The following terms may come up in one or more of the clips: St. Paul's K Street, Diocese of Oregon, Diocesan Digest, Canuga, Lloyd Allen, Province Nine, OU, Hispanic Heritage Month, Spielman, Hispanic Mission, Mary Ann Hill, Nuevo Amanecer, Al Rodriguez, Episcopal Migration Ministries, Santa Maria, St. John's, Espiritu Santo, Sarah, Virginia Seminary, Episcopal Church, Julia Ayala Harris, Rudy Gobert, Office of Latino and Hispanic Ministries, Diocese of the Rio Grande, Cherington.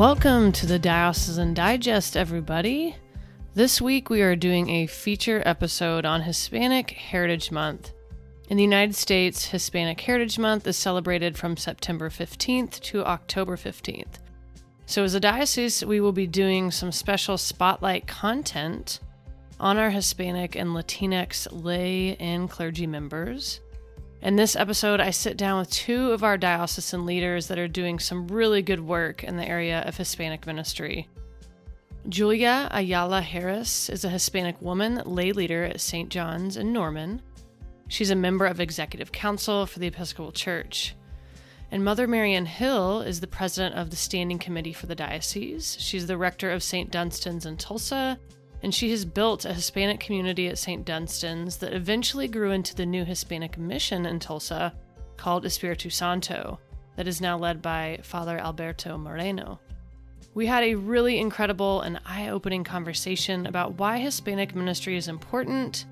Welcome to the Diocesan Digest, everybody. This week we are doing a feature episode on Hispanic Heritage Month. In the United States, Hispanic Heritage Month is celebrated from September 15th to October 15th. So as a diocese, we will be doing some special spotlight content on our Hispanic and Latinx lay and clergy members. In this episode, I sit down with two of our diocesan leaders that are doing some really good work in the area of Hispanic ministry. Julia Ayala Harris is a Hispanic woman lay leader at St. John's in Norman. She's a member of Executive Council for the Episcopal Church. And Mother Mary Ann Hill is the president of the Standing Committee for the Diocese. She's the rector of St. Dunstan's in Tulsa, and she has built a Hispanic community at St. Dunstan's that eventually grew into the new Hispanic mission in Tulsa called Espiritu Santo, that is now led by Father Alberto Moreno. We had a really incredible and eye-opening conversation about why Hispanic ministry is important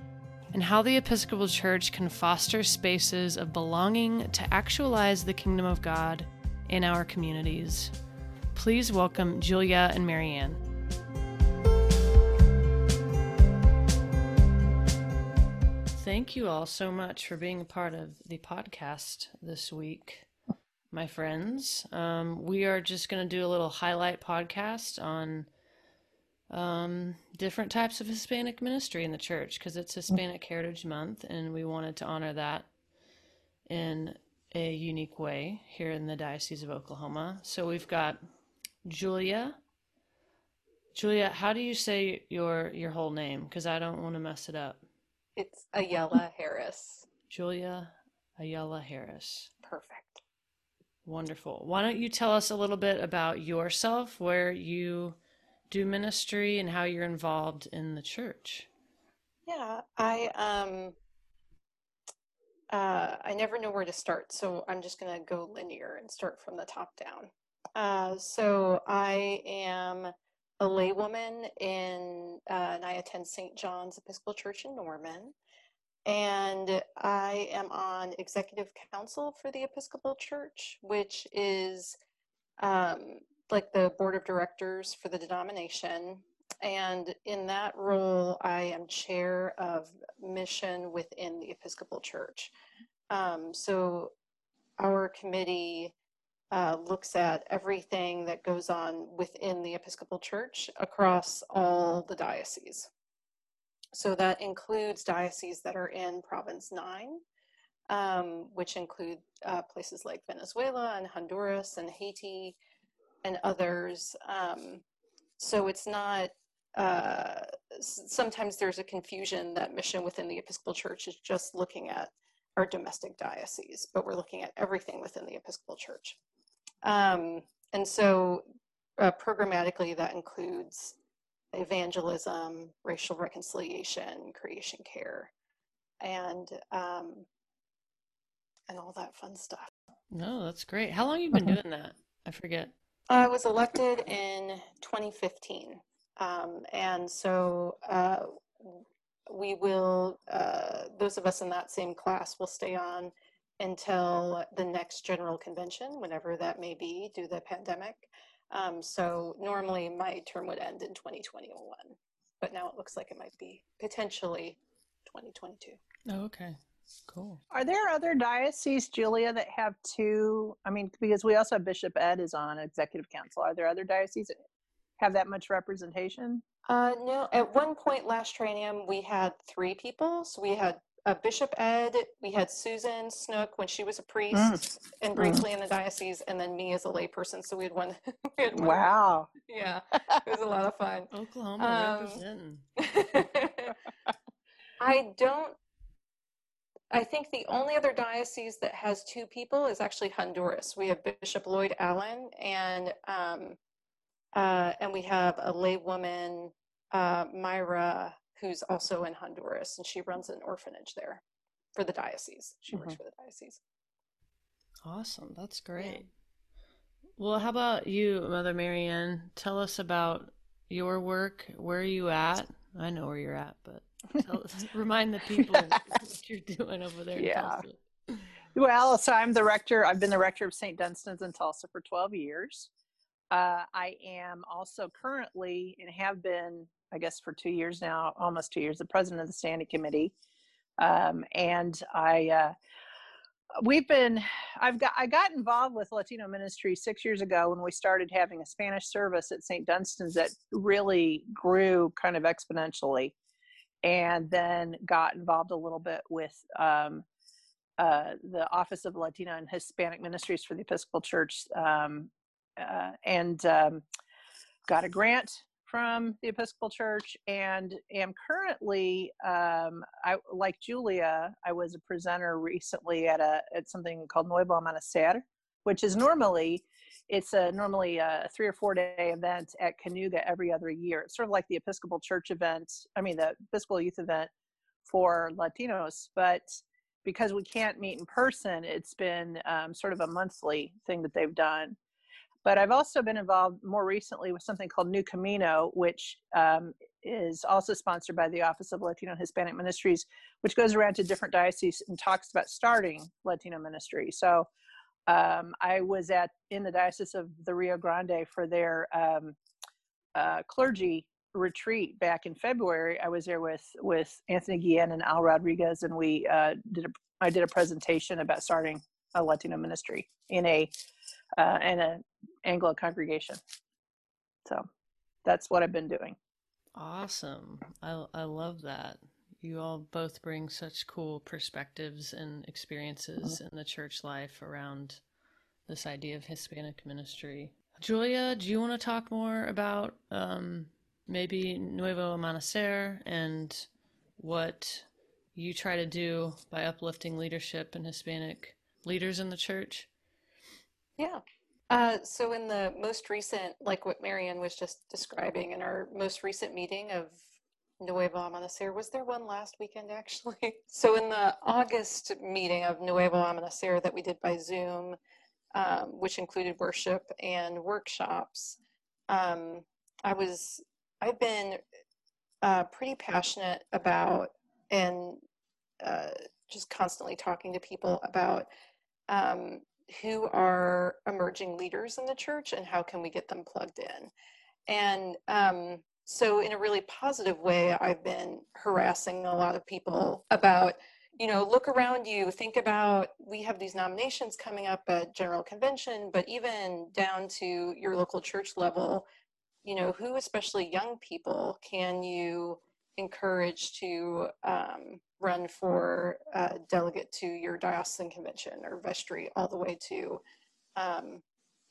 and how the Episcopal Church can foster spaces of belonging to actualize the kingdom of God in our communities. Please welcome Julia and Mary Ann. Thank you all so much for being a part of the podcast this week, my friends. We are just going to do a little highlight podcast on different types of Hispanic ministry in the church, because it's Hispanic Heritage Month, and we wanted to honor that in a unique way here in the Diocese of Oklahoma. So we've got Julia. Julia, how do you say your whole name? Because I don't want to mess it up. It's Ayala Harris. Julia Ayala Harris. Perfect. Wonderful. Why don't you tell us a little bit about yourself, where you do ministry, and how you're involved in the church? Yeah, I never know where to start, so I'm just going to go linear and start from the top down. So I am a laywoman and I attend St. John's Episcopal Church in Norman, and I am on Executive Council for the Episcopal Church, which is like the board of directors for the denomination. And in that role, I am chair of mission within the Episcopal Church. So our committee looks at everything that goes on within the Episcopal Church across all the dioceses. So that includes dioceses that are in Province 9, which include places like Venezuela and Honduras and Haiti and others. So it's not, sometimes there's a confusion that mission within the Episcopal Church is just looking at our domestic diocese, but we're looking at everything within the Episcopal Church. And so programmatically, that includes evangelism, racial reconciliation, creation care, and all that fun stuff. No, that's great. How long have you been doing that? I forget. I was elected in 2015. And so we will, those of us in that same class will stay on until the next general convention, whenever that may be, due to the pandemic. So normally my term would end in 2021, but now it looks like it might be potentially 2022. Oh, okay. Cool. Are there other dioceses, Julia, that have two? I mean, because we also have Bishop Ed is on Executive Council. Are there other dioceses that have that much representation? No. At one point last triennium, we had three people. So we had Bishop Ed, we had Susan Snook when she was a priest and briefly in the diocese, and then me as a layperson. So we had one. Wow. Yeah, it was a lot of fun. Oklahoma representing. I think the only other diocese that has two people is actually Honduras. We have Bishop Lloyd Allen, and we have a laywoman, Myra, who's also in Honduras, and she runs an orphanage there for the diocese. She works for the diocese. Awesome. That's great. Yeah. Well, how about you, Mother Mary Ann? Tell us about your work. Where are you at? I know where you're at, but remind the people what you're doing over there. Yeah. In Tulsa. Well, so I'm the rector. I've been the rector of St. Dunstan's in Tulsa for 12 years. I am also currently, and have been, I guess, for 2 years now, almost 2 years, the president of the Standing Committee. I got involved with Latino ministry 6 years ago when we started having a Spanish service at St. Dunstan's that really grew kind of exponentially, and then got involved a little bit with the Office of Latino and Hispanic Ministries for the Episcopal Church, and got a grant from the Episcopal Church, and am currently, I like Julia, I was a presenter recently at something called Nuevo Amanecer, which is normally a 3 or 4 day event at Canuga every other year. It's sort of like the Episcopal Church event, I mean the Episcopal Youth event for Latinos, but because we can't meet in person, it's been sort of a monthly thing that they've done. But I've also been involved more recently with something called Nuevo Camino, which is also sponsored by the Office of Latino and Hispanic Ministries, which goes around to different dioceses and talks about starting Latino ministry. So I was in the Diocese of the Rio Grande for their clergy retreat back in February. I was there with Anthony Guillen and Al Rodriguez, and we I did a presentation about starting a Latino ministry in an Anglo congregation. So that's what I've been doing. Awesome. I love that. You all both bring such cool perspectives and experiences in the church life around this idea of Hispanic ministry. Julia, do you want to talk more about maybe Nuevo Amanecer and what you try to do by uplifting leadership and Hispanic leaders in the church? Yeah. So in the most recent, like what Mary Ann was just describing, in our most recent meeting of Nuevo Amanecer, was there one last weekend actually? So in the August meeting of Nuevo Amanecer that we did by Zoom, which included worship and workshops, I've been pretty passionate about and just constantly talking to people about who are emerging leaders in the church and how can we get them plugged in. And so in a really positive way, I've been harassing a lot of people about, you know, look around you, think about, we have these nominations coming up at General Convention, but even down to your local church level, you know, who, especially young people, can you encouraged to run for delegate to your diocesan convention or vestry, all the way to,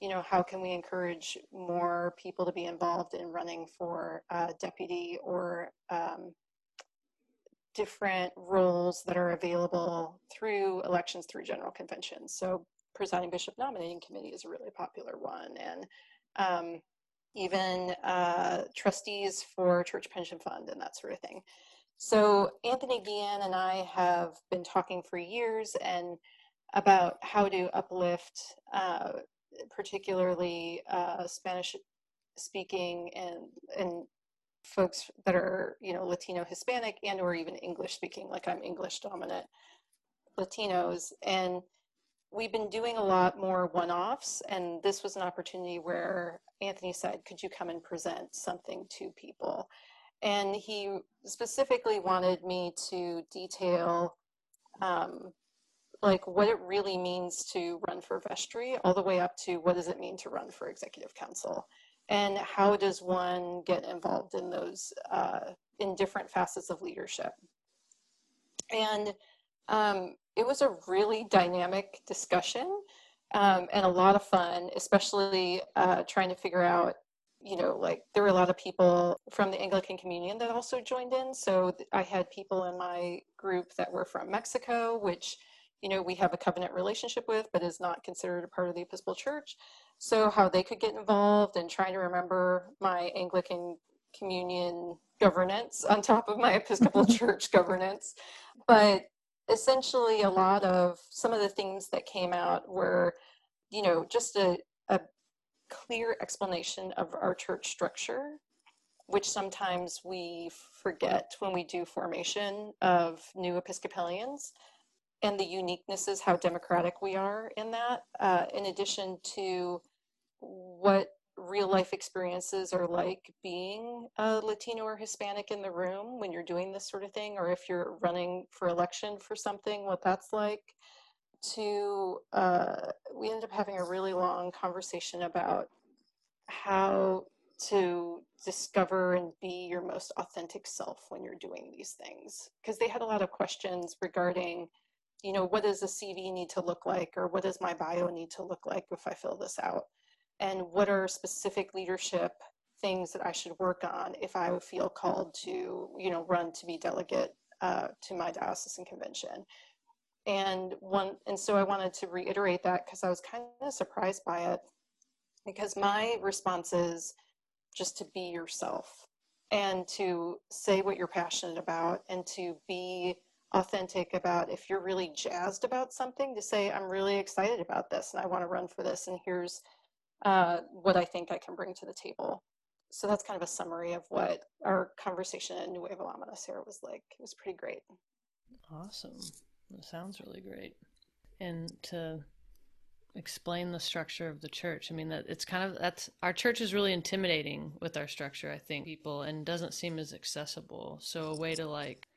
you know, how can we encourage more people to be involved in running for deputy or different roles that are available through elections through General Convention. So presiding bishop nominating committee is a really popular one, and even trustees for church pension fund and that sort of thing. So Anthony Guillen and I have been talking for years and about how to uplift particularly Spanish speaking and folks that are, you know, Latino, Hispanic, and or even English speaking, like I'm English dominant Latinos. And we've been doing a lot more one-offs, and this was an opportunity where Anthony said, could you come and present something to people? And he specifically wanted me to detail like what it really means to run for vestry, all the way up to what does it mean to run for executive council, and how does one get involved in those in different facets of leadership. And it was a really dynamic discussion and a lot of fun, especially trying to figure out, you know, like there were a lot of people from the Anglican Communion that also joined in. So I had people in my group that were from Mexico, which, you know, we have a covenant relationship with, but is not considered a part of the Episcopal Church. So how they could get involved, and trying to remember my Anglican Communion governance on top of my Episcopal Church governance. But essentially, a lot of some of the things that came out were, you know, just a clear explanation of our church structure, which sometimes we forget when we do formation of new Episcopalians, and the uniquenesses, how democratic we are in that, in addition to what real life experiences are like being a Latino or Hispanic in the room when you're doing this sort of thing, or if you're running for election for something, what that's like. To we ended up having a really long conversation about how to discover and be your most authentic self when you're doing these things, because they had a lot of questions regarding, you know, what does a CV need to look like, or what does my bio need to look like if I fill this out, and what are specific leadership things that I should work on if I would feel called to, you know, run to be delegate to my diocesan convention. And so I wanted to reiterate that, because I was kind of surprised by it, because my response is just to be yourself and to say what you're passionate about and to be authentic about, if you're really jazzed about something, to say, I'm really excited about this and I want to run for this, and here's what I think I can bring to the table. So that's kind of a summary of what our conversation at Nuevo Amanecer was like. It was pretty great. Awesome. That sounds really great. And to explain the structure of the church, I mean, that it's kind of, that's, our church is really intimidating with our structure, I think, people, and doesn't seem as accessible. So a way to like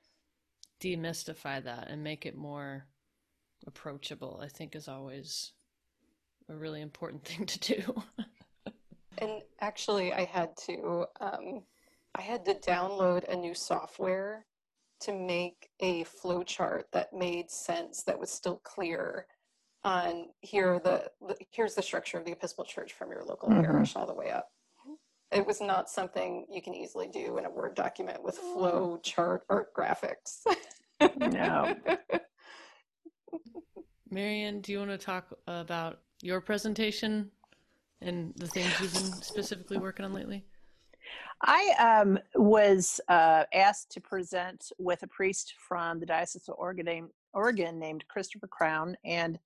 demystify that and make it more approachable, I think, is always a really important thing to do. And actually I had to download a new software to make a flow chart that made sense, that was still clear on here's the structure of the Episcopal Church from your local parish all the way up. It was not something you can easily do in a Word document with flow chart or graphics. No. Mary Ann, do you want to talk about your presentation and the things you've been specifically working on lately? I was asked to present with a priest from the Diocese of Oregon named Christopher Crown, and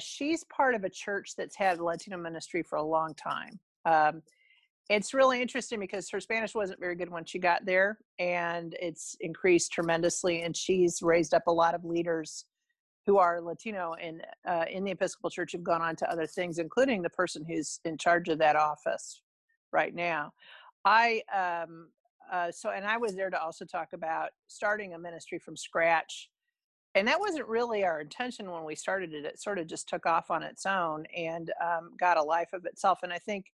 she's part of a church that's had Latino ministry for a long time. It's really interesting because her Spanish wasn't very good when she got there, and it's increased tremendously, and she's raised up a lot of leaders who are Latino in the Episcopal Church, who've gone on to other things, including the person who's in charge of that office right now. I was there to also talk about starting a ministry from scratch, and that wasn't really our intention when we started it. It sort of just took off on its own and got a life of itself. And I think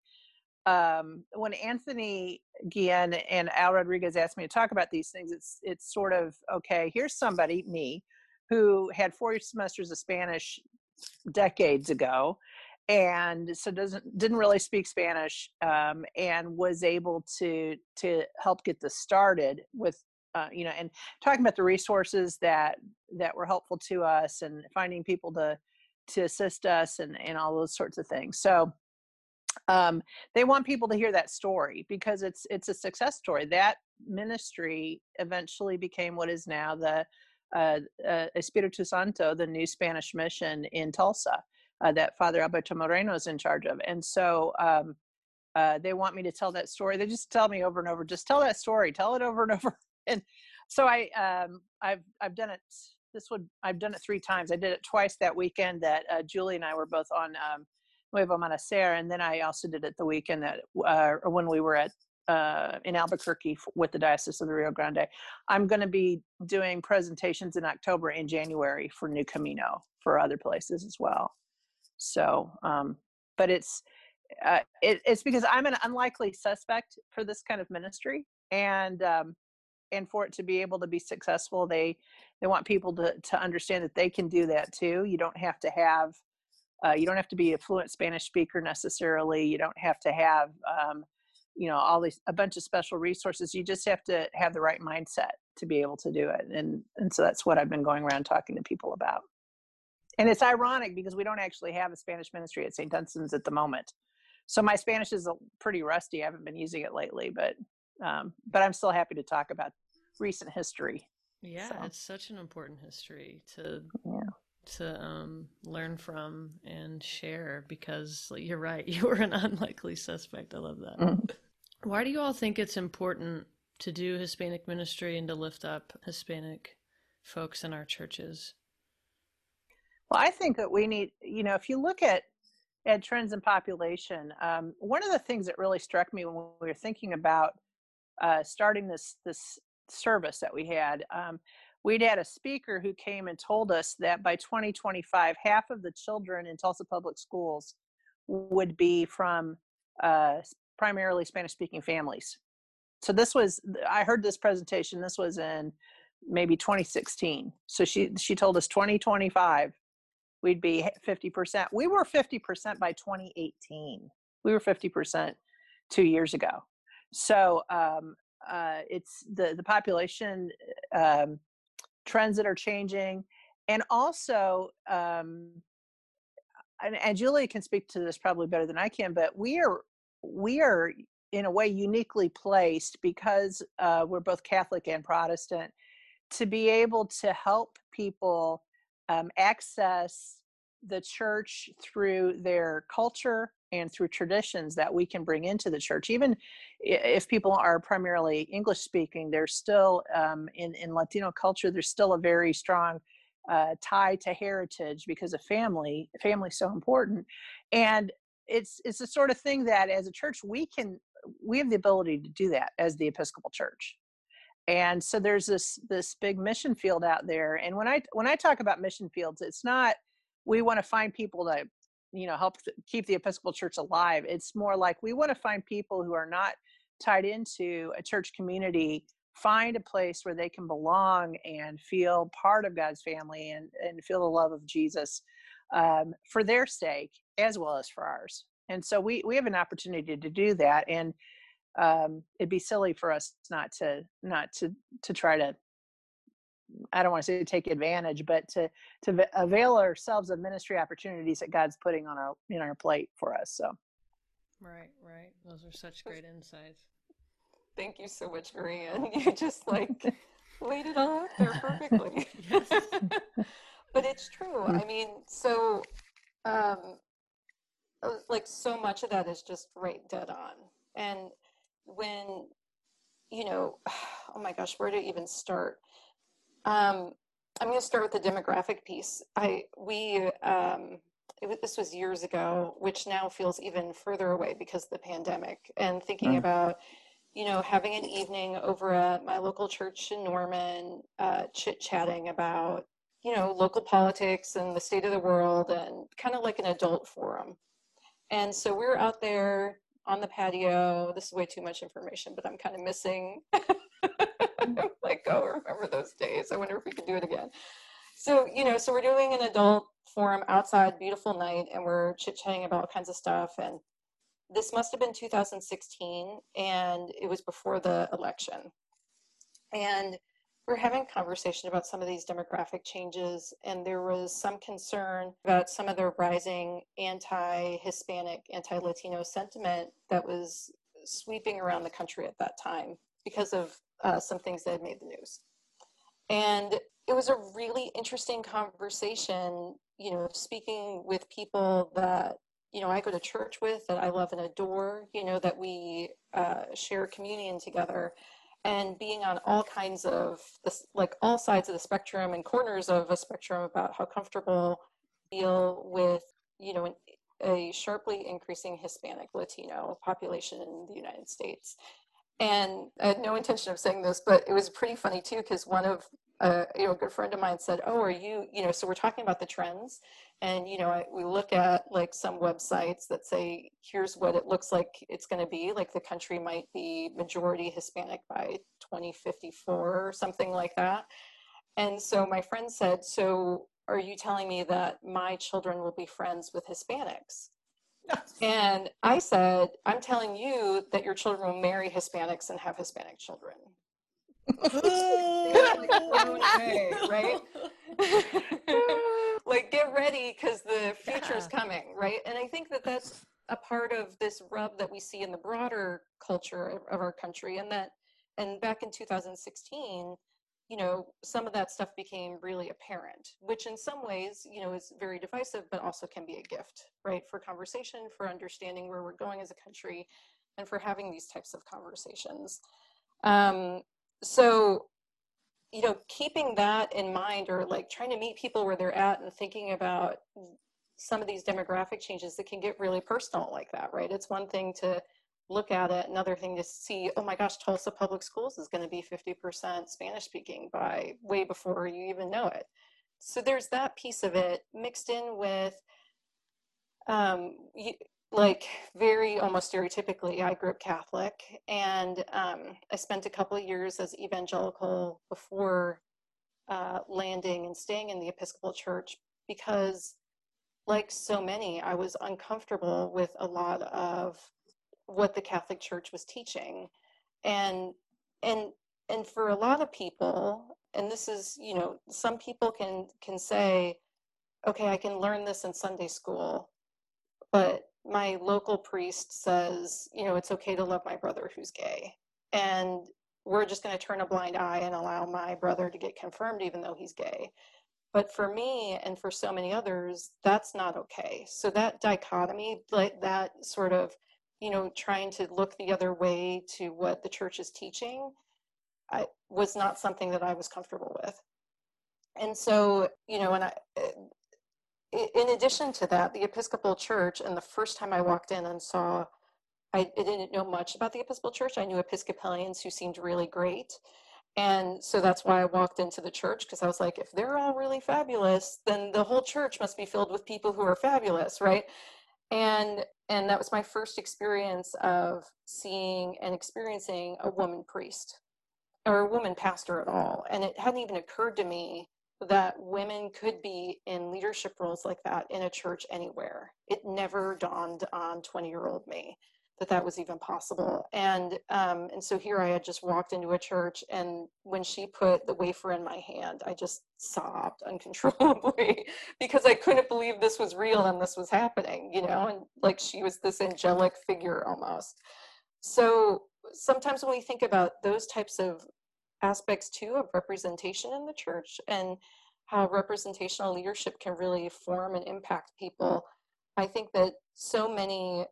when Anthony Guillen and Al Rodriguez asked me to talk about these things, it's sort of, okay, here's somebody, me, who had 4 semesters of Spanish decades ago, and so didn't really speak Spanish, and was able to help get this started with, and talking about the resources that were helpful to us and finding people to assist us and all those sorts of things. So they want people to hear that story, because it's a success story. That ministry eventually became what is now the Espiritu Santo, the new Spanish mission in Tulsa. That Father Alberto Moreno is in charge of. And so they want me to tell that story. They just tell me over and over, just tell that story, tell it over and over. And so I've done it 3 times. I did it twice that weekend that Julie and I were both on Nuevo Amanecer. And then I also did it the weekend that, when we were at, in Albuquerque with the Diocese of the Rio Grande. I'm going to be doing presentations in October and January for Nuevo Camino, for other places as well. So, but it's because I'm an unlikely suspect for this kind of ministry, and for it to be able to be successful, they want people to understand that they can do that too. You don't have to have, you don't have to be a fluent Spanish speaker necessarily. You don't have to have, a bunch of special resources. You just have to have the right mindset to be able to do it. And so that's what I've been going around talking to people about. And it's ironic because we don't actually have a Spanish ministry at St. Dunstan's at the moment. So my Spanish is pretty rusty. I haven't been using it lately, but I'm still happy to talk about recent history. Yeah, so. It's such an important history to learn from and share, because you're right. You were an unlikely suspect. I love that. Mm-hmm. Why do you all think it's important to do Hispanic ministry and to lift up Hispanic folks in our churches? Well, I think that we need, if you look at and trends in population. One of the things that really struck me when we were thinking about starting this service that we had, we'd had a speaker who came and told us that by 2025, half of the children in Tulsa public schools would be from primarily Spanish-speaking families. So this was, I heard this presentation, this was in maybe 2016. So she told us 2025, we'd be 50%. We were 50% by 2018. We were 50% 2 years ago. So it's the population trends that are changing. And also, and Julia can speak to this probably better than I can, but we are in a way uniquely placed because we're both Catholic and Protestant to be able to help people access the church through their culture and through traditions that we can bring into the church. Even if people are primarily English speaking, there's still in Latino culture, there's still a very strong tie to heritage because of family is so important. And it's the sort of thing that as a church, we have the ability to do that as the Episcopal Church. And so there's this big mission field out there. And when I talk about mission fields, it's not, we want to find people to, help keep the Episcopal Church alive. It's more like we want to find people who are not tied into a church community, find a place where they can belong and feel part of God's family and feel the love of Jesus for their sake as well as for ours. And so we have an opportunity to do that. And it'd be silly for us not to try to, I don't want to say take advantage, but to avail ourselves of ministry opportunities that God's putting on our plate for us. So. Right. Those are such great insights. Thank you so much, Mary Ann. You just laid it all out there perfectly. Yes. But it's true. I mean, so so much of that is just right dead on. And when, oh my gosh, where to even start? I'm going to start with the demographic piece. This was years ago, which now feels even further away because of the pandemic, and thinking about, having an evening over at my local church in Norman, chit-chatting about, local politics and the state of the world, and kind of like an adult forum. And so we're out there on the patio. This is way too much information, but I'm kind of missing remember those days. I wonder if we could do it again. So, so we're doing an adult forum outside, beautiful night, and we're chit-chatting about all kinds of stuff. And this must have been 2016, and it was before the election. And we're having a conversation about some of these demographic changes, and there was some concern about some of the rising anti-Hispanic, anti-Latino sentiment that was sweeping around the country at that time because of some things that had made the news. And it was a really interesting conversation, speaking with people that, I go to church with, that I love and adore, that we share communion together, and being on all kinds of this, all sides of the spectrum and corners of a spectrum about how comfortable deal with, a sharply increasing Hispanic Latino population in the United States. And I had no intention of saying this, but it was pretty funny too, because one of, a good friend of mine said, oh, are you, so we're talking about the trends, and, we look at some websites that say, here's what it looks like it's going to be, the country might be majority Hispanic by 2054 or something like that. And so my friend said, so are you telling me that my children will be friends with Hispanics? And I said, I'm telling you that your children will marry Hispanics and have Hispanic children. Right? Get ready, because the future is coming, right? And I think that that's a part of this rub that we see in the broader culture of our country. And back in 2016, some of that stuff became really apparent, which in some ways, is very divisive, but also can be a gift, right? For conversation, for understanding where we're going as a country, and for having these types of conversations. So, keeping that in mind, or trying to meet people where they're at and thinking about some of these demographic changes that can get really personal like that, right? It's one thing to look at it, another thing to see, oh my gosh, Tulsa Public Schools is going to be 50% Spanish speaking by way before you even know it. So there's that piece of it mixed in with, like very almost stereotypically, I grew up Catholic, and I spent a couple of years as evangelical before landing and staying in the Episcopal Church, because like so many, I was uncomfortable with a lot of what the Catholic Church was teaching. And for a lot of people, and this is, you know, some people can say, okay, I can learn this in Sunday school, but my local priest says, you know, it's okay to love my brother who's gay. And we're just going to turn a blind eye and allow my brother to get confirmed even though he's gay. But for me and for so many others, that's not okay. So that dichotomy, like that sort of, you know, trying to look the other way to what the church is teaching, was not something that I was comfortable with. And so, you know, and in addition to that, the Episcopal Church, and the first time I walked in and saw, I didn't know much about the Episcopal Church. I knew Episcopalians who seemed really great. And so that's why I walked into the church, because I was like, if they're all really fabulous, then the whole church must be filled with people who are fabulous, right? And that was my first experience of seeing and experiencing a woman priest or a woman pastor at all. And it hadn't even occurred to me that women could be in leadership roles like that in a church anywhere. It never dawned on 20-year-old me that that was even possible. And so here I had just walked into a church, and when she put the wafer in my hand, I just sobbed uncontrollably because I couldn't believe this was real and this was happening, you know, and like she was this angelic figure almost. So sometimes when we think about those types of aspects too of representation in the church and how representational leadership can really form and impact people, I think that so many,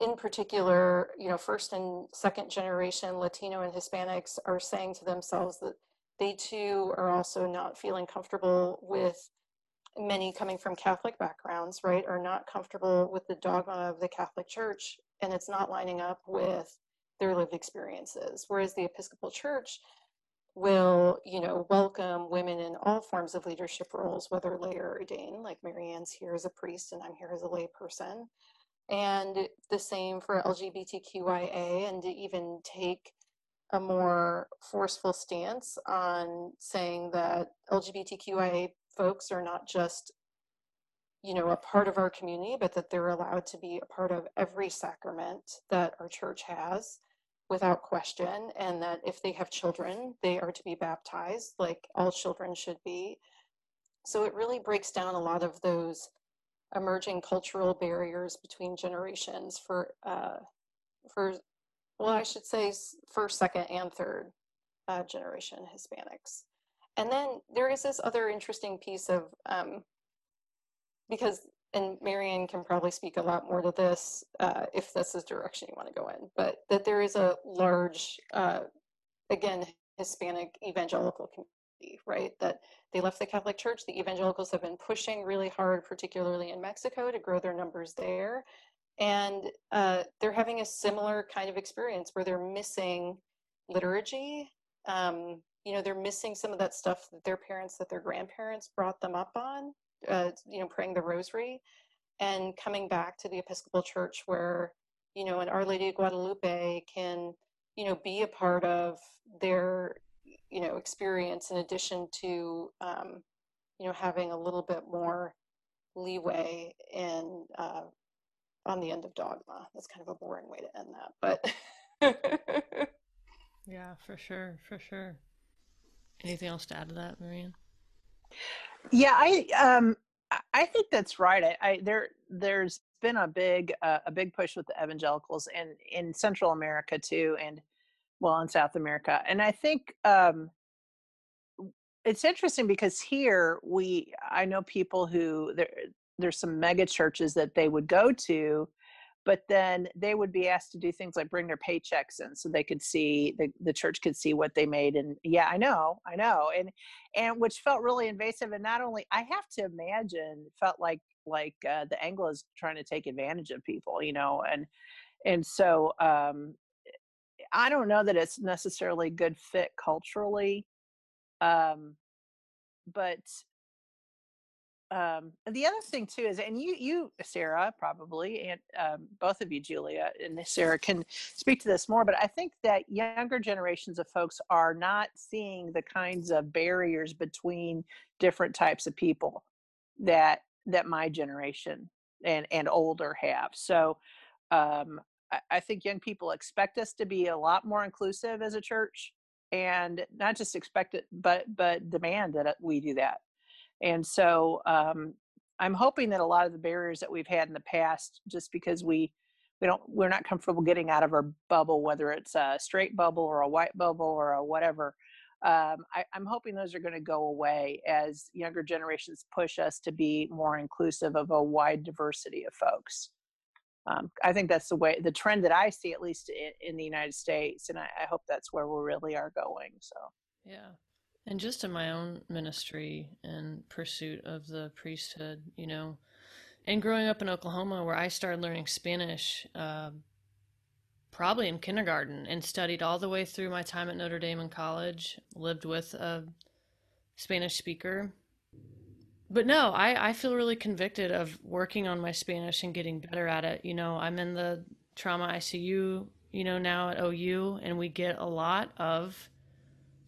in particular, you know, first and second generation Latino and Hispanics are saying to themselves that they too are also not feeling comfortable with, many coming from Catholic backgrounds, right, are not comfortable with the dogma of the Catholic Church, and it's not lining up with their lived experiences. Whereas the Episcopal Church will, you know, welcome women in all forms of leadership roles, whether lay or ordained, like Mary Ann's here as a priest and I'm here as a lay person. And the same for LGBTQIA, and to even take a more forceful stance on saying that LGBTQIA folks are not just, you know, a part of our community, but that they're allowed to be a part of every sacrament that our church has without question, and that if they have children, they are to be baptized like all children should be. So it really breaks down a lot of those emerging cultural barriers between generations for well, I should say first, second, and third generation Hispanics. And then there is this other interesting piece of, because, and Mary Ann can probably speak a lot more to this if this is the direction you want to go in, but that there is a large, again, Hispanic evangelical community, right? That they left the Catholic Church. The evangelicals have been pushing really hard, particularly in Mexico, to grow their numbers there. And they're having a similar kind of experience where they're missing liturgy. You know, they're missing some of that stuff that their parents, that their grandparents brought them up on, you know, praying the rosary, and coming back to the Episcopal Church where, you know, and Our Lady of Guadalupe can, you know, be a part of their, you know, experience, in addition to, you know, having a little bit more leeway in, on the end of dogma. That's kind of a boring way to end that, but. Yeah, for sure. For sure. Anything else to add to that, Mary Ann? Yeah, I think that's right. There's been a big push with the evangelicals and in Central America too, and well, in South America. And I think it's interesting because here I know people who there's some mega churches that they would go to, But then they would be asked to do things like bring their paychecks in so they could see, the church could see what they made. And yeah, I know. And which felt really invasive. And not only, I have to imagine, felt like the Anglos trying to take advantage of people, you know? And so I don't know that it's necessarily a good fit culturally. But the other thing too is, and you Sarah probably, and both of you, Julia and Sarah, can speak to this more, but I think that younger generations of folks are not seeing the kinds of barriers between different types of people that my generation and older have. So I think young people expect us to be a lot more inclusive as a church, and not just expect it, but demand that we do that. And so I'm hoping that a lot of the barriers that we've had in the past, just because we're not comfortable getting out of our bubble, whether it's a straight bubble or a white bubble or a whatever, I'm hoping those are going to go away as younger generations push us to be more inclusive of a wide diversity of folks. I think that's the trend that I see, at least in the United States, and I hope that's where we really are going. So yeah. And just in my own ministry and pursuit of the priesthood, you know, and growing up in Oklahoma, where I started learning Spanish probably in kindergarten and studied all the way through my time at Notre Dame in college, lived with a Spanish speaker. But no, I feel really convicted of working on my Spanish and getting better at it. You know, I'm in the trauma ICU, you know, now at OU, and we get a lot of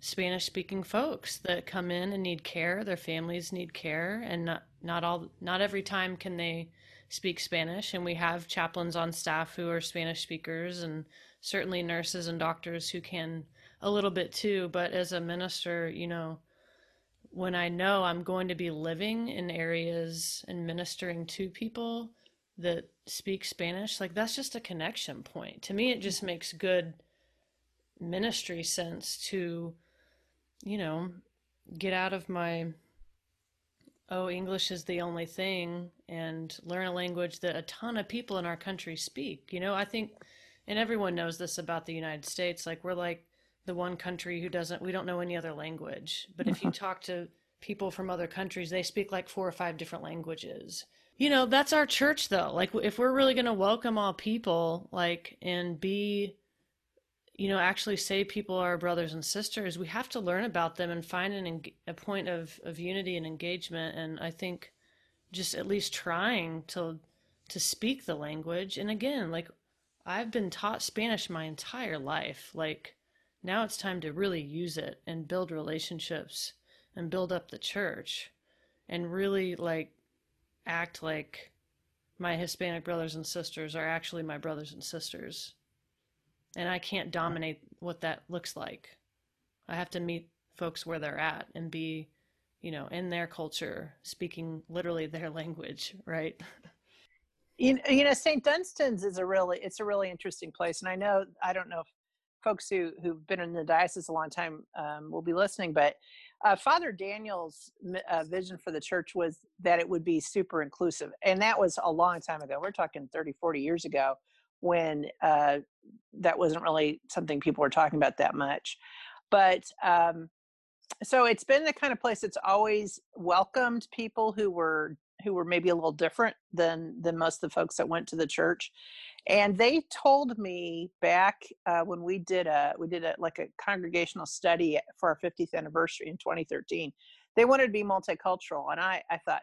Spanish speaking folks that come in and need care. Their families need care, and not every time can they speak Spanish. And we have chaplains on staff who are Spanish speakers, and certainly nurses and doctors who can a little bit too. But as a minister, you know, when I know I'm going to be living in areas and ministering to people that speak Spanish, like, that's just a connection point. To me, it just makes good ministry sense to, you know, get out of my, oh, English is the only thing, and learn a language that a ton of people in our country speak. You know, I think, and everyone knows this about the United States, like, we're like the one country we don't know any other language. But if you talk to people from other countries, they speak like 4 or 5 different languages. You know, that's our church though. Like, if we're really going to welcome all people, like, and be, you know, actually say people are brothers and sisters, we have to learn about them and find a point of unity and engagement. And I think just at least trying to speak the language. And again, like, I've been taught Spanish my entire life. Like, now it's time to really use it and build relationships and build up the church and really, like, act like my Hispanic brothers and sisters are actually my brothers and sisters. And I can't dominate what that looks like. I have to meet folks where they're at and be, you know, in their culture, speaking literally their language, right? You know, St. Dunstan's is a really interesting place. And I don't know if folks who've been in the diocese a long time will be listening, but Father Daniel's vision for the church was that it would be super inclusive. And that was a long time ago. We're talking 30, 40 years ago, when that wasn't really something people were talking about that much. But so it's been the kind of place that's always welcomed people who were maybe a little different than most of the folks that went to the church. And they told me back when we did a congregational study for our 50th anniversary in 2013, they wanted to be multicultural. And I thought,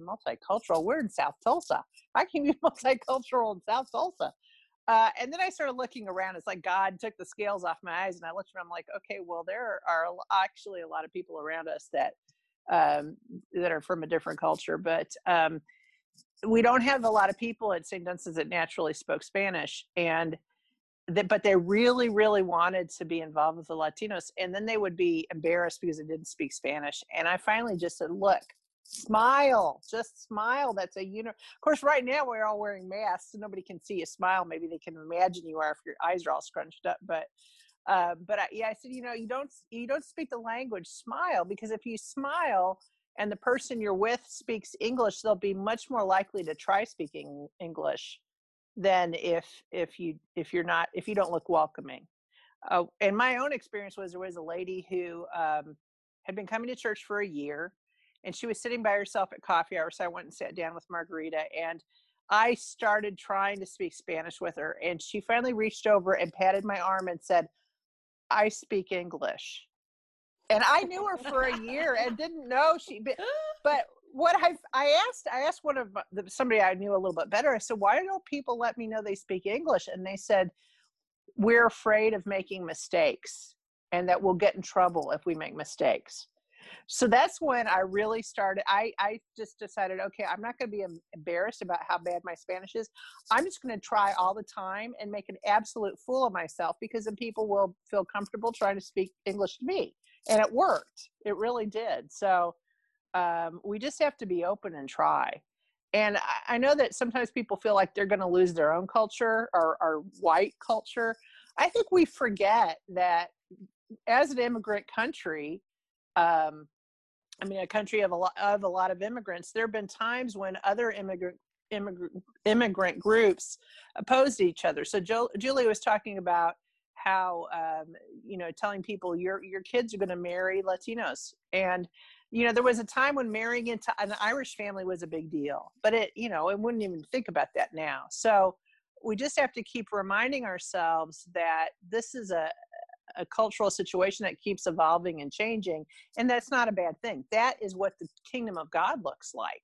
multicultural? We're in South Tulsa. I can be multicultural in South Tulsa. And then I started looking around. It's like God took the scales off my eyes, and I looked around. I'm like, okay, well, there are actually a lot of people around us that are from a different culture, but we don't have a lot of people at St. Dunstan's that naturally spoke Spanish, but they really, really wanted to be involved with the Latinos, and then they would be embarrassed because they didn't speak Spanish. And I finally just said, look, smile, just smile. That's of course, right now we're all wearing masks, so nobody can see you smile. Maybe they can imagine you are if your eyes are all scrunched up. But I said, you know, you don't speak the language, smile, because if you smile and the person you're with speaks English, they'll be much more likely to try speaking English than if you don't look welcoming. And my own experience was, there was a lady who had been coming to church for a year, and she was sitting by herself at coffee hour. So I went and sat down with Margarita, and I started trying to speak Spanish with her. And she finally reached over and patted my arm and said, "I speak English." And I knew her for a year and didn't know she, but what I asked one of somebody I knew a little bit better. I said, "Why don't people let me know they speak English?" And they said, "We're afraid of making mistakes, and that we'll get in trouble if we make mistakes." So that's when I really started. I just decided, okay, I'm not going to be embarrassed about how bad my Spanish is. I'm just going to try all the time and make an absolute fool of myself, because then people will feel comfortable trying to speak English to me. And it worked. It really did. So we just have to be open and try. And I know that sometimes people feel like they're going to lose their own culture or white culture. I think we forget that as an immigrant country, a country of a lot of immigrants, there have been times when other immigrant groups opposed each other. So Julie was talking about how, telling people your kids are going to marry Latinos. And, there was a time when marrying into an Irish family was a big deal, but it wouldn't even think about that now. So we just have to keep reminding ourselves that this is a cultural situation that keeps evolving and changing. And that's not a bad thing. That is what the kingdom of God looks like,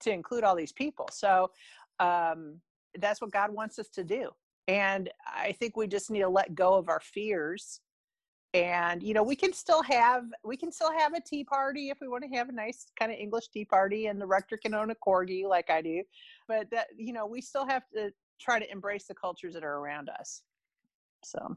to include all these people. So that's what God wants us to do. And I think we just need to let go of our fears. And, we can still have a tea party if we want to have a nice kind of English tea party, and the rector can own a corgi like I do. But that, we still have to try to embrace the cultures that are around us. So.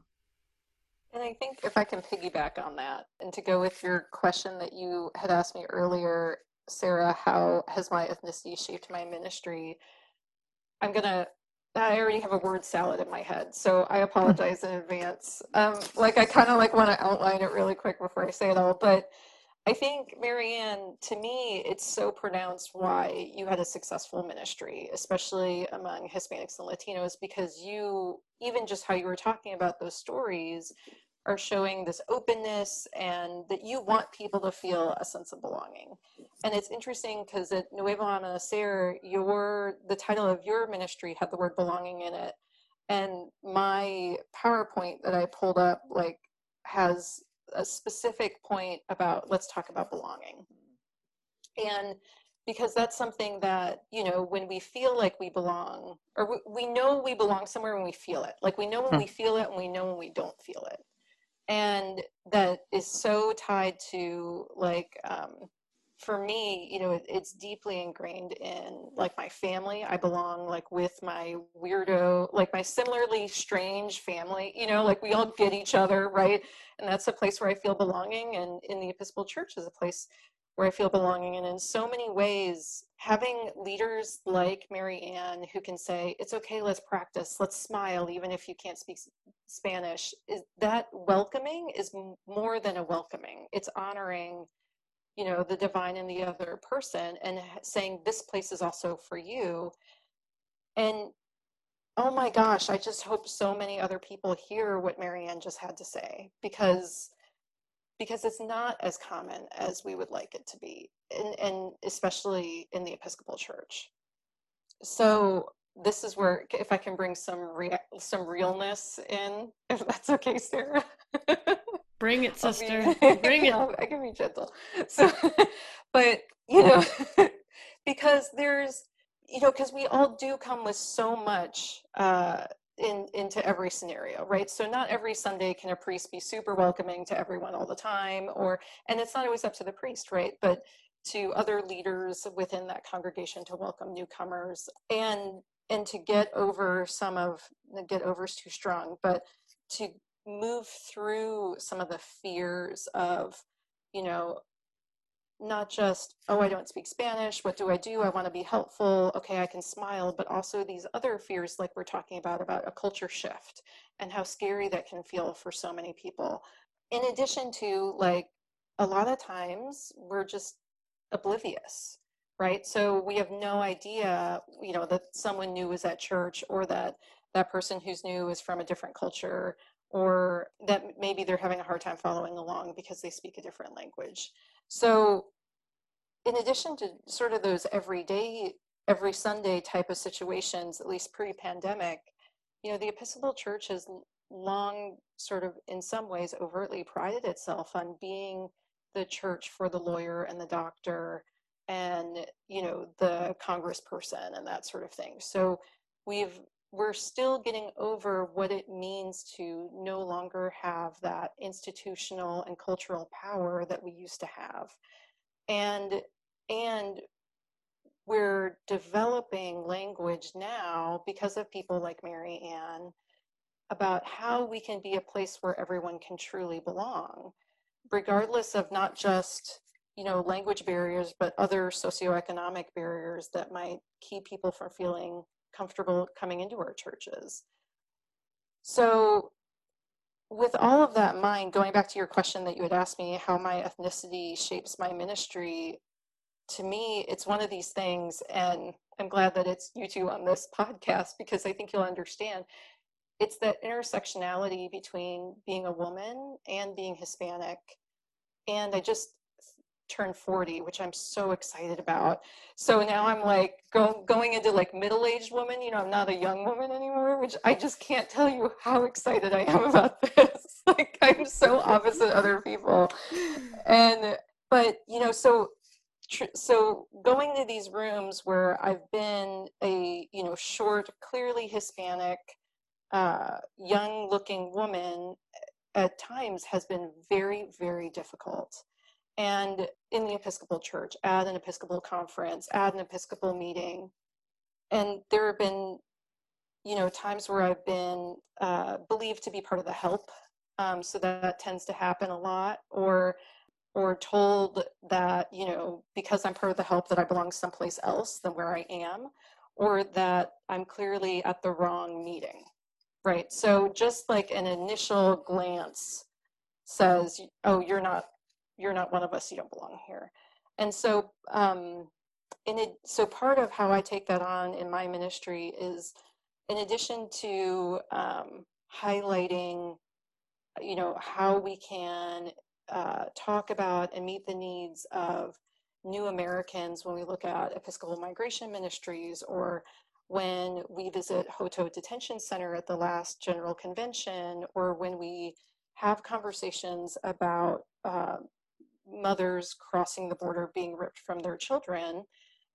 And I think if I can piggyback on that, and to go with your question that you had asked me earlier, Sarah, how has my ethnicity shaped my ministry? I already have a word salad in my head, so I apologize in advance. I kind of want to outline it really quick before I say it all, but I think, Mary Ann, to me, it's so pronounced why you had a successful ministry, especially among Hispanics and Latinos, because you, even just how you were talking about those stories, are showing this openness, and that you want people to feel a sense of belonging. And it's interesting because at Nuevo Amanecer, the title of your ministry had the word belonging in it. And my PowerPoint that I pulled up has a specific point about, let's talk about belonging. And because that's something that, when we feel like we belong, or we know we belong somewhere when we feel it, we know when we feel it and we know when we don't feel it. And that is so tied to for me, it's deeply ingrained in my family. I belong with my weirdo, my similarly strange family, we all get each other, right? And that's a place where I feel belonging. And in the Episcopal Church is a place where I feel belonging. And in so many ways, having leaders like Mary Ann who can say, it's okay, let's practice, let's smile, even if you can't speak Spanish, is that welcoming is more than a welcoming. It's honoring, the divine in the other person, and saying, this place is also for you. And oh my gosh, I just hope so many other people hear what Mary Ann just had to say, because it's not as common as we would like it to be, and especially in the Episcopal Church. So this is where, if I can bring some realness in, if that's okay, Sarah. Bring it, sister. Bring it. I can be gentle. So, but, because there's, because we all do come with so much, into every scenario, right? So not every Sunday can a priest be super welcoming to everyone all the time, and it's not always up to the priest, right? But to other leaders within that congregation to welcome newcomers, and to get over's too strong, but to move through some of the fears of, not just, oh, I don't speak Spanish, what do? I want to be helpful. Okay, I can smile, but also these other fears, we're talking about a culture shift and how scary that can feel for so many people. In addition to, a lot of times we're just oblivious right? So we have no idea, you know, that someone new was at church, or that that person who's new is from a different culture, or that maybe they're having a hard time following along because they speak a different language. So in addition to sort of those everyday, every Sunday type of situations, at least pre-pandemic, you know, the Episcopal Church has long sort of in some ways overtly prided itself on being the church for the lawyer and the doctor and, you know, the congressperson and that sort of thing. So we're still getting over what it means to no longer have that institutional and cultural power that we used to have. And we're developing language now because of people like Mary Ann about how we can be a place where everyone can truly belong, regardless of not just, you know, language barriers, but other socioeconomic barriers that might keep people from feeling comfortable coming into our churches. So with all of that in mind, going back to your question that you had asked me, how my ethnicity shapes my ministry, to me, it's one of these things, and I'm glad that it's you two on this podcast, because I think you'll understand, it's that intersectionality between being a woman and being Hispanic. And I just turned 40, which I'm so excited about. So now I'm like going into like middle-aged woman, you know, I'm not a young woman anymore, which I just can't tell you how excited I am about this. Like, I'm so opposite other people. But you know, so going to these rooms where I've been a, you know, short, clearly Hispanic, young looking woman at times has been very, very difficult. And in the Episcopal Church, at an Episcopal conference, at an Episcopal meeting. And there have been, you know, times where I've been believed to be part of the help. So that tends to happen a lot, or told that, you know, because I'm part of the help that I belong someplace else than where I am, or that I'm clearly at the wrong meeting, right? So just like an initial glance says, oh, you're not one of us, you don't belong here. And so, so part of how I take that on in my ministry is, in addition to highlighting, you know, how we can talk about and meet the needs of new Americans when we look at Episcopal Migration Ministries, or when we visit Hutto Detention Center at the last General Convention, or when we have conversations about mothers crossing the border being ripped from their children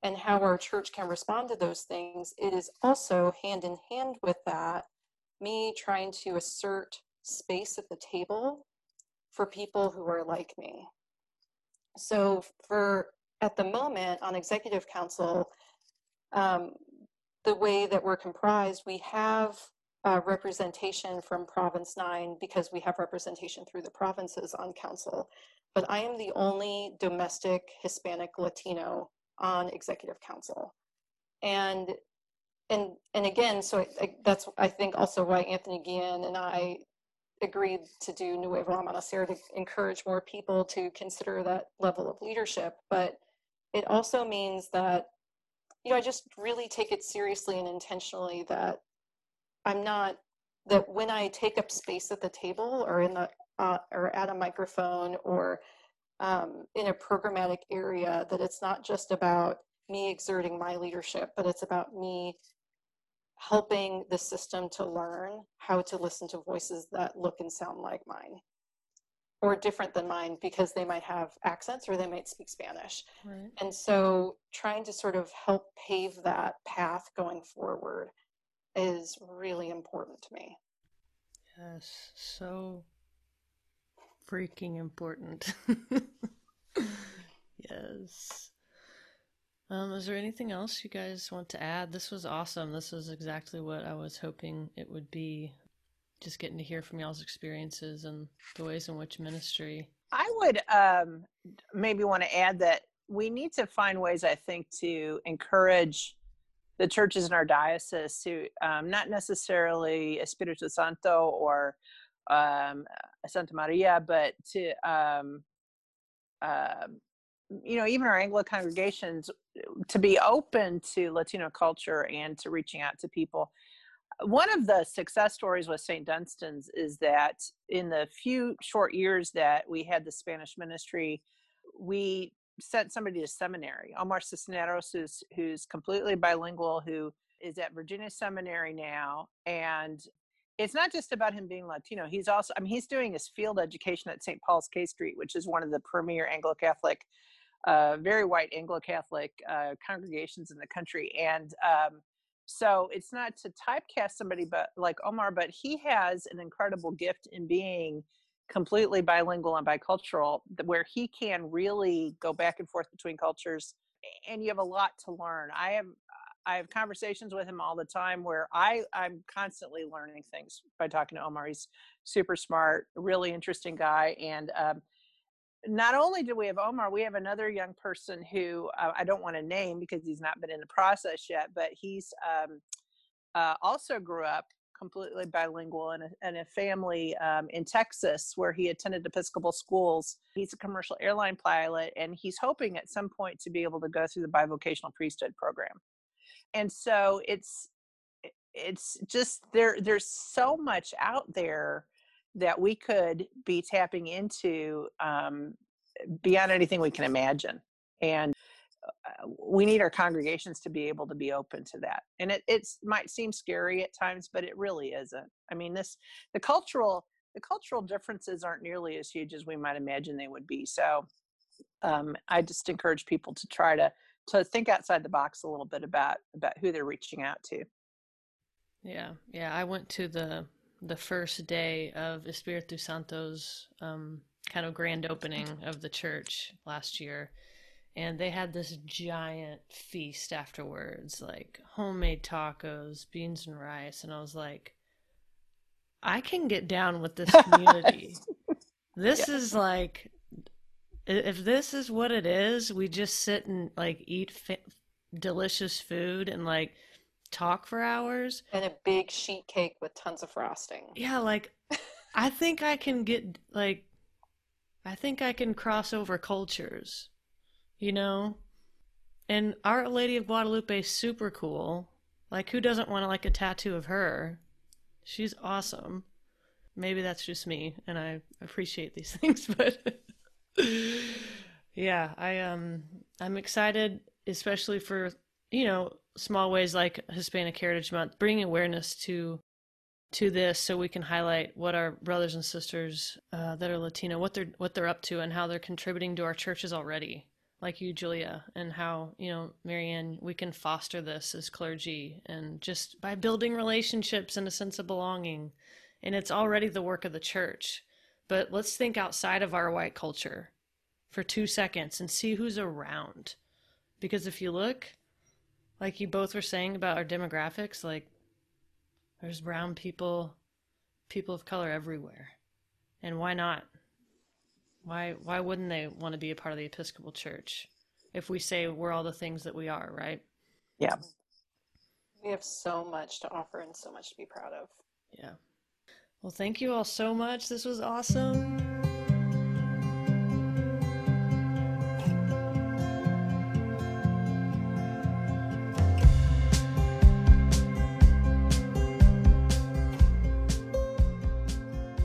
and how our church can respond to those things, it is also hand in hand with that, me trying to assert space at the table for people who are like me. So at the moment on Executive Council, the way that we're comprised, we have representation from Province Nine, because we have representation through the provinces on council. But I am the only domestic Hispanic Latino on Executive Council. And again, so that's, I think, also why Anthony Guillen and I agreed to do Nuevo Amanecer, to encourage more people to consider that level of leadership. But it also means that, you know, I just really take it seriously and intentionally that that when I take up space at the table, or or at a microphone, or in a programmatic area, that it's not just about me exerting my leadership, but it's about me helping the system to learn how to listen to voices that look and sound like mine, or different than mine, because they might have accents or they might speak Spanish. Right. And so trying to sort of help pave that path going forward is really important to me. Yes, so freaking important. Yes. Is there anything else you guys want to add? This was awesome. This was exactly what I was hoping it would be. Just getting to hear from y'all's experiences and the ways in which ministry. I would maybe want to add that we need to find ways, I think, to encourage the churches in our diocese to not necessarily Espiritu Santo or Santa Maria, but to, you know, even our Anglo congregations, to be open to Latino culture and to reaching out to people. One of the success stories with St. Dunstan's is that in the few short years that we had the Spanish ministry, we sent somebody to seminary. Omar Cisneros, who's completely bilingual, who is at Virginia Seminary now. And it's not just about him being Latino. He's also, he's doing his field education at St. Paul's K Street, which is one of the premier Anglo-Catholic, very white Anglo-Catholic congregations in the country. And so it's not to typecast somebody but like Omar, but he has an incredible gift in being completely bilingual and bicultural, where he can really go back and forth between cultures, and you have a lot to learn. I have conversations with him all the time where I'm constantly learning things by talking to Omar. He's super smart, really interesting guy. And not only do we have Omar, we have another young person who I don't want to name because he's not been in the process yet, but he's also grew up completely bilingual in a family in Texas where he attended Episcopal schools. He's a commercial airline pilot, and he's hoping at some point to be able to go through the bivocational priesthood program. And so it's just there's so much out there that we could be tapping into beyond anything we can imagine. And we need our congregations to be able to be open to that. And it might seem scary at times, but it really isn't. The cultural differences aren't nearly as huge as we might imagine they would be. So I just encourage people to try to think outside the box a little bit about who they're reaching out to. Yeah. I went to the first day of Espiritu Santo's kind of grand opening of the church last year. And they had this giant feast afterwards, like homemade tacos, beans and rice. And I was like, I can get down with this community. This is like, if this is what it is, we just sit and like eat delicious food and like talk for hours, and a big sheet cake with tons of frosting. Yeah, like I think I can get like cross over cultures, you know. And Our Lady of Guadalupe is super cool. Like, who doesn't want to like a tattoo of her? She's awesome. Maybe that's just me, and I appreciate these things, but yeah, I'm excited, especially for, you know, small ways like Hispanic Heritage Month, bringing awareness to this so we can highlight what our brothers and sisters that are Latino, what they're up to and how they're contributing to our churches already, like you, Julia, and how, you know, Mary Ann, we can foster this as clergy and just by building relationships and a sense of belonging. And it's already the work of the church. But let's think outside of our white culture for 2 seconds and see who's around. Because if you look, like you both were saying about our demographics, like there's brown people, people of color everywhere. And why not? Why wouldn't they want to be a part of the Episcopal Church if we say we're all the things that we are, right? Yeah. We have so much to offer and so much to be proud of. Yeah. Well, thank you all so much. This was awesome.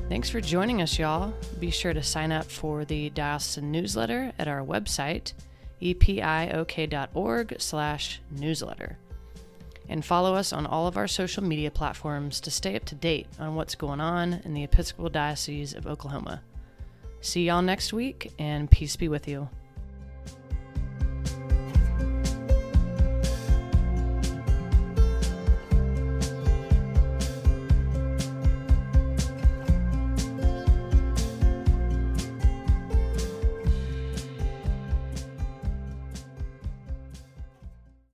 Thanks for joining us, y'all. Be sure to sign up for the diocesan newsletter at our website, epiok.org/newsletter. And follow us on all of our social media platforms to stay up to date on what's going on in the Episcopal Diocese of Oklahoma. See y'all next week, and peace be with you.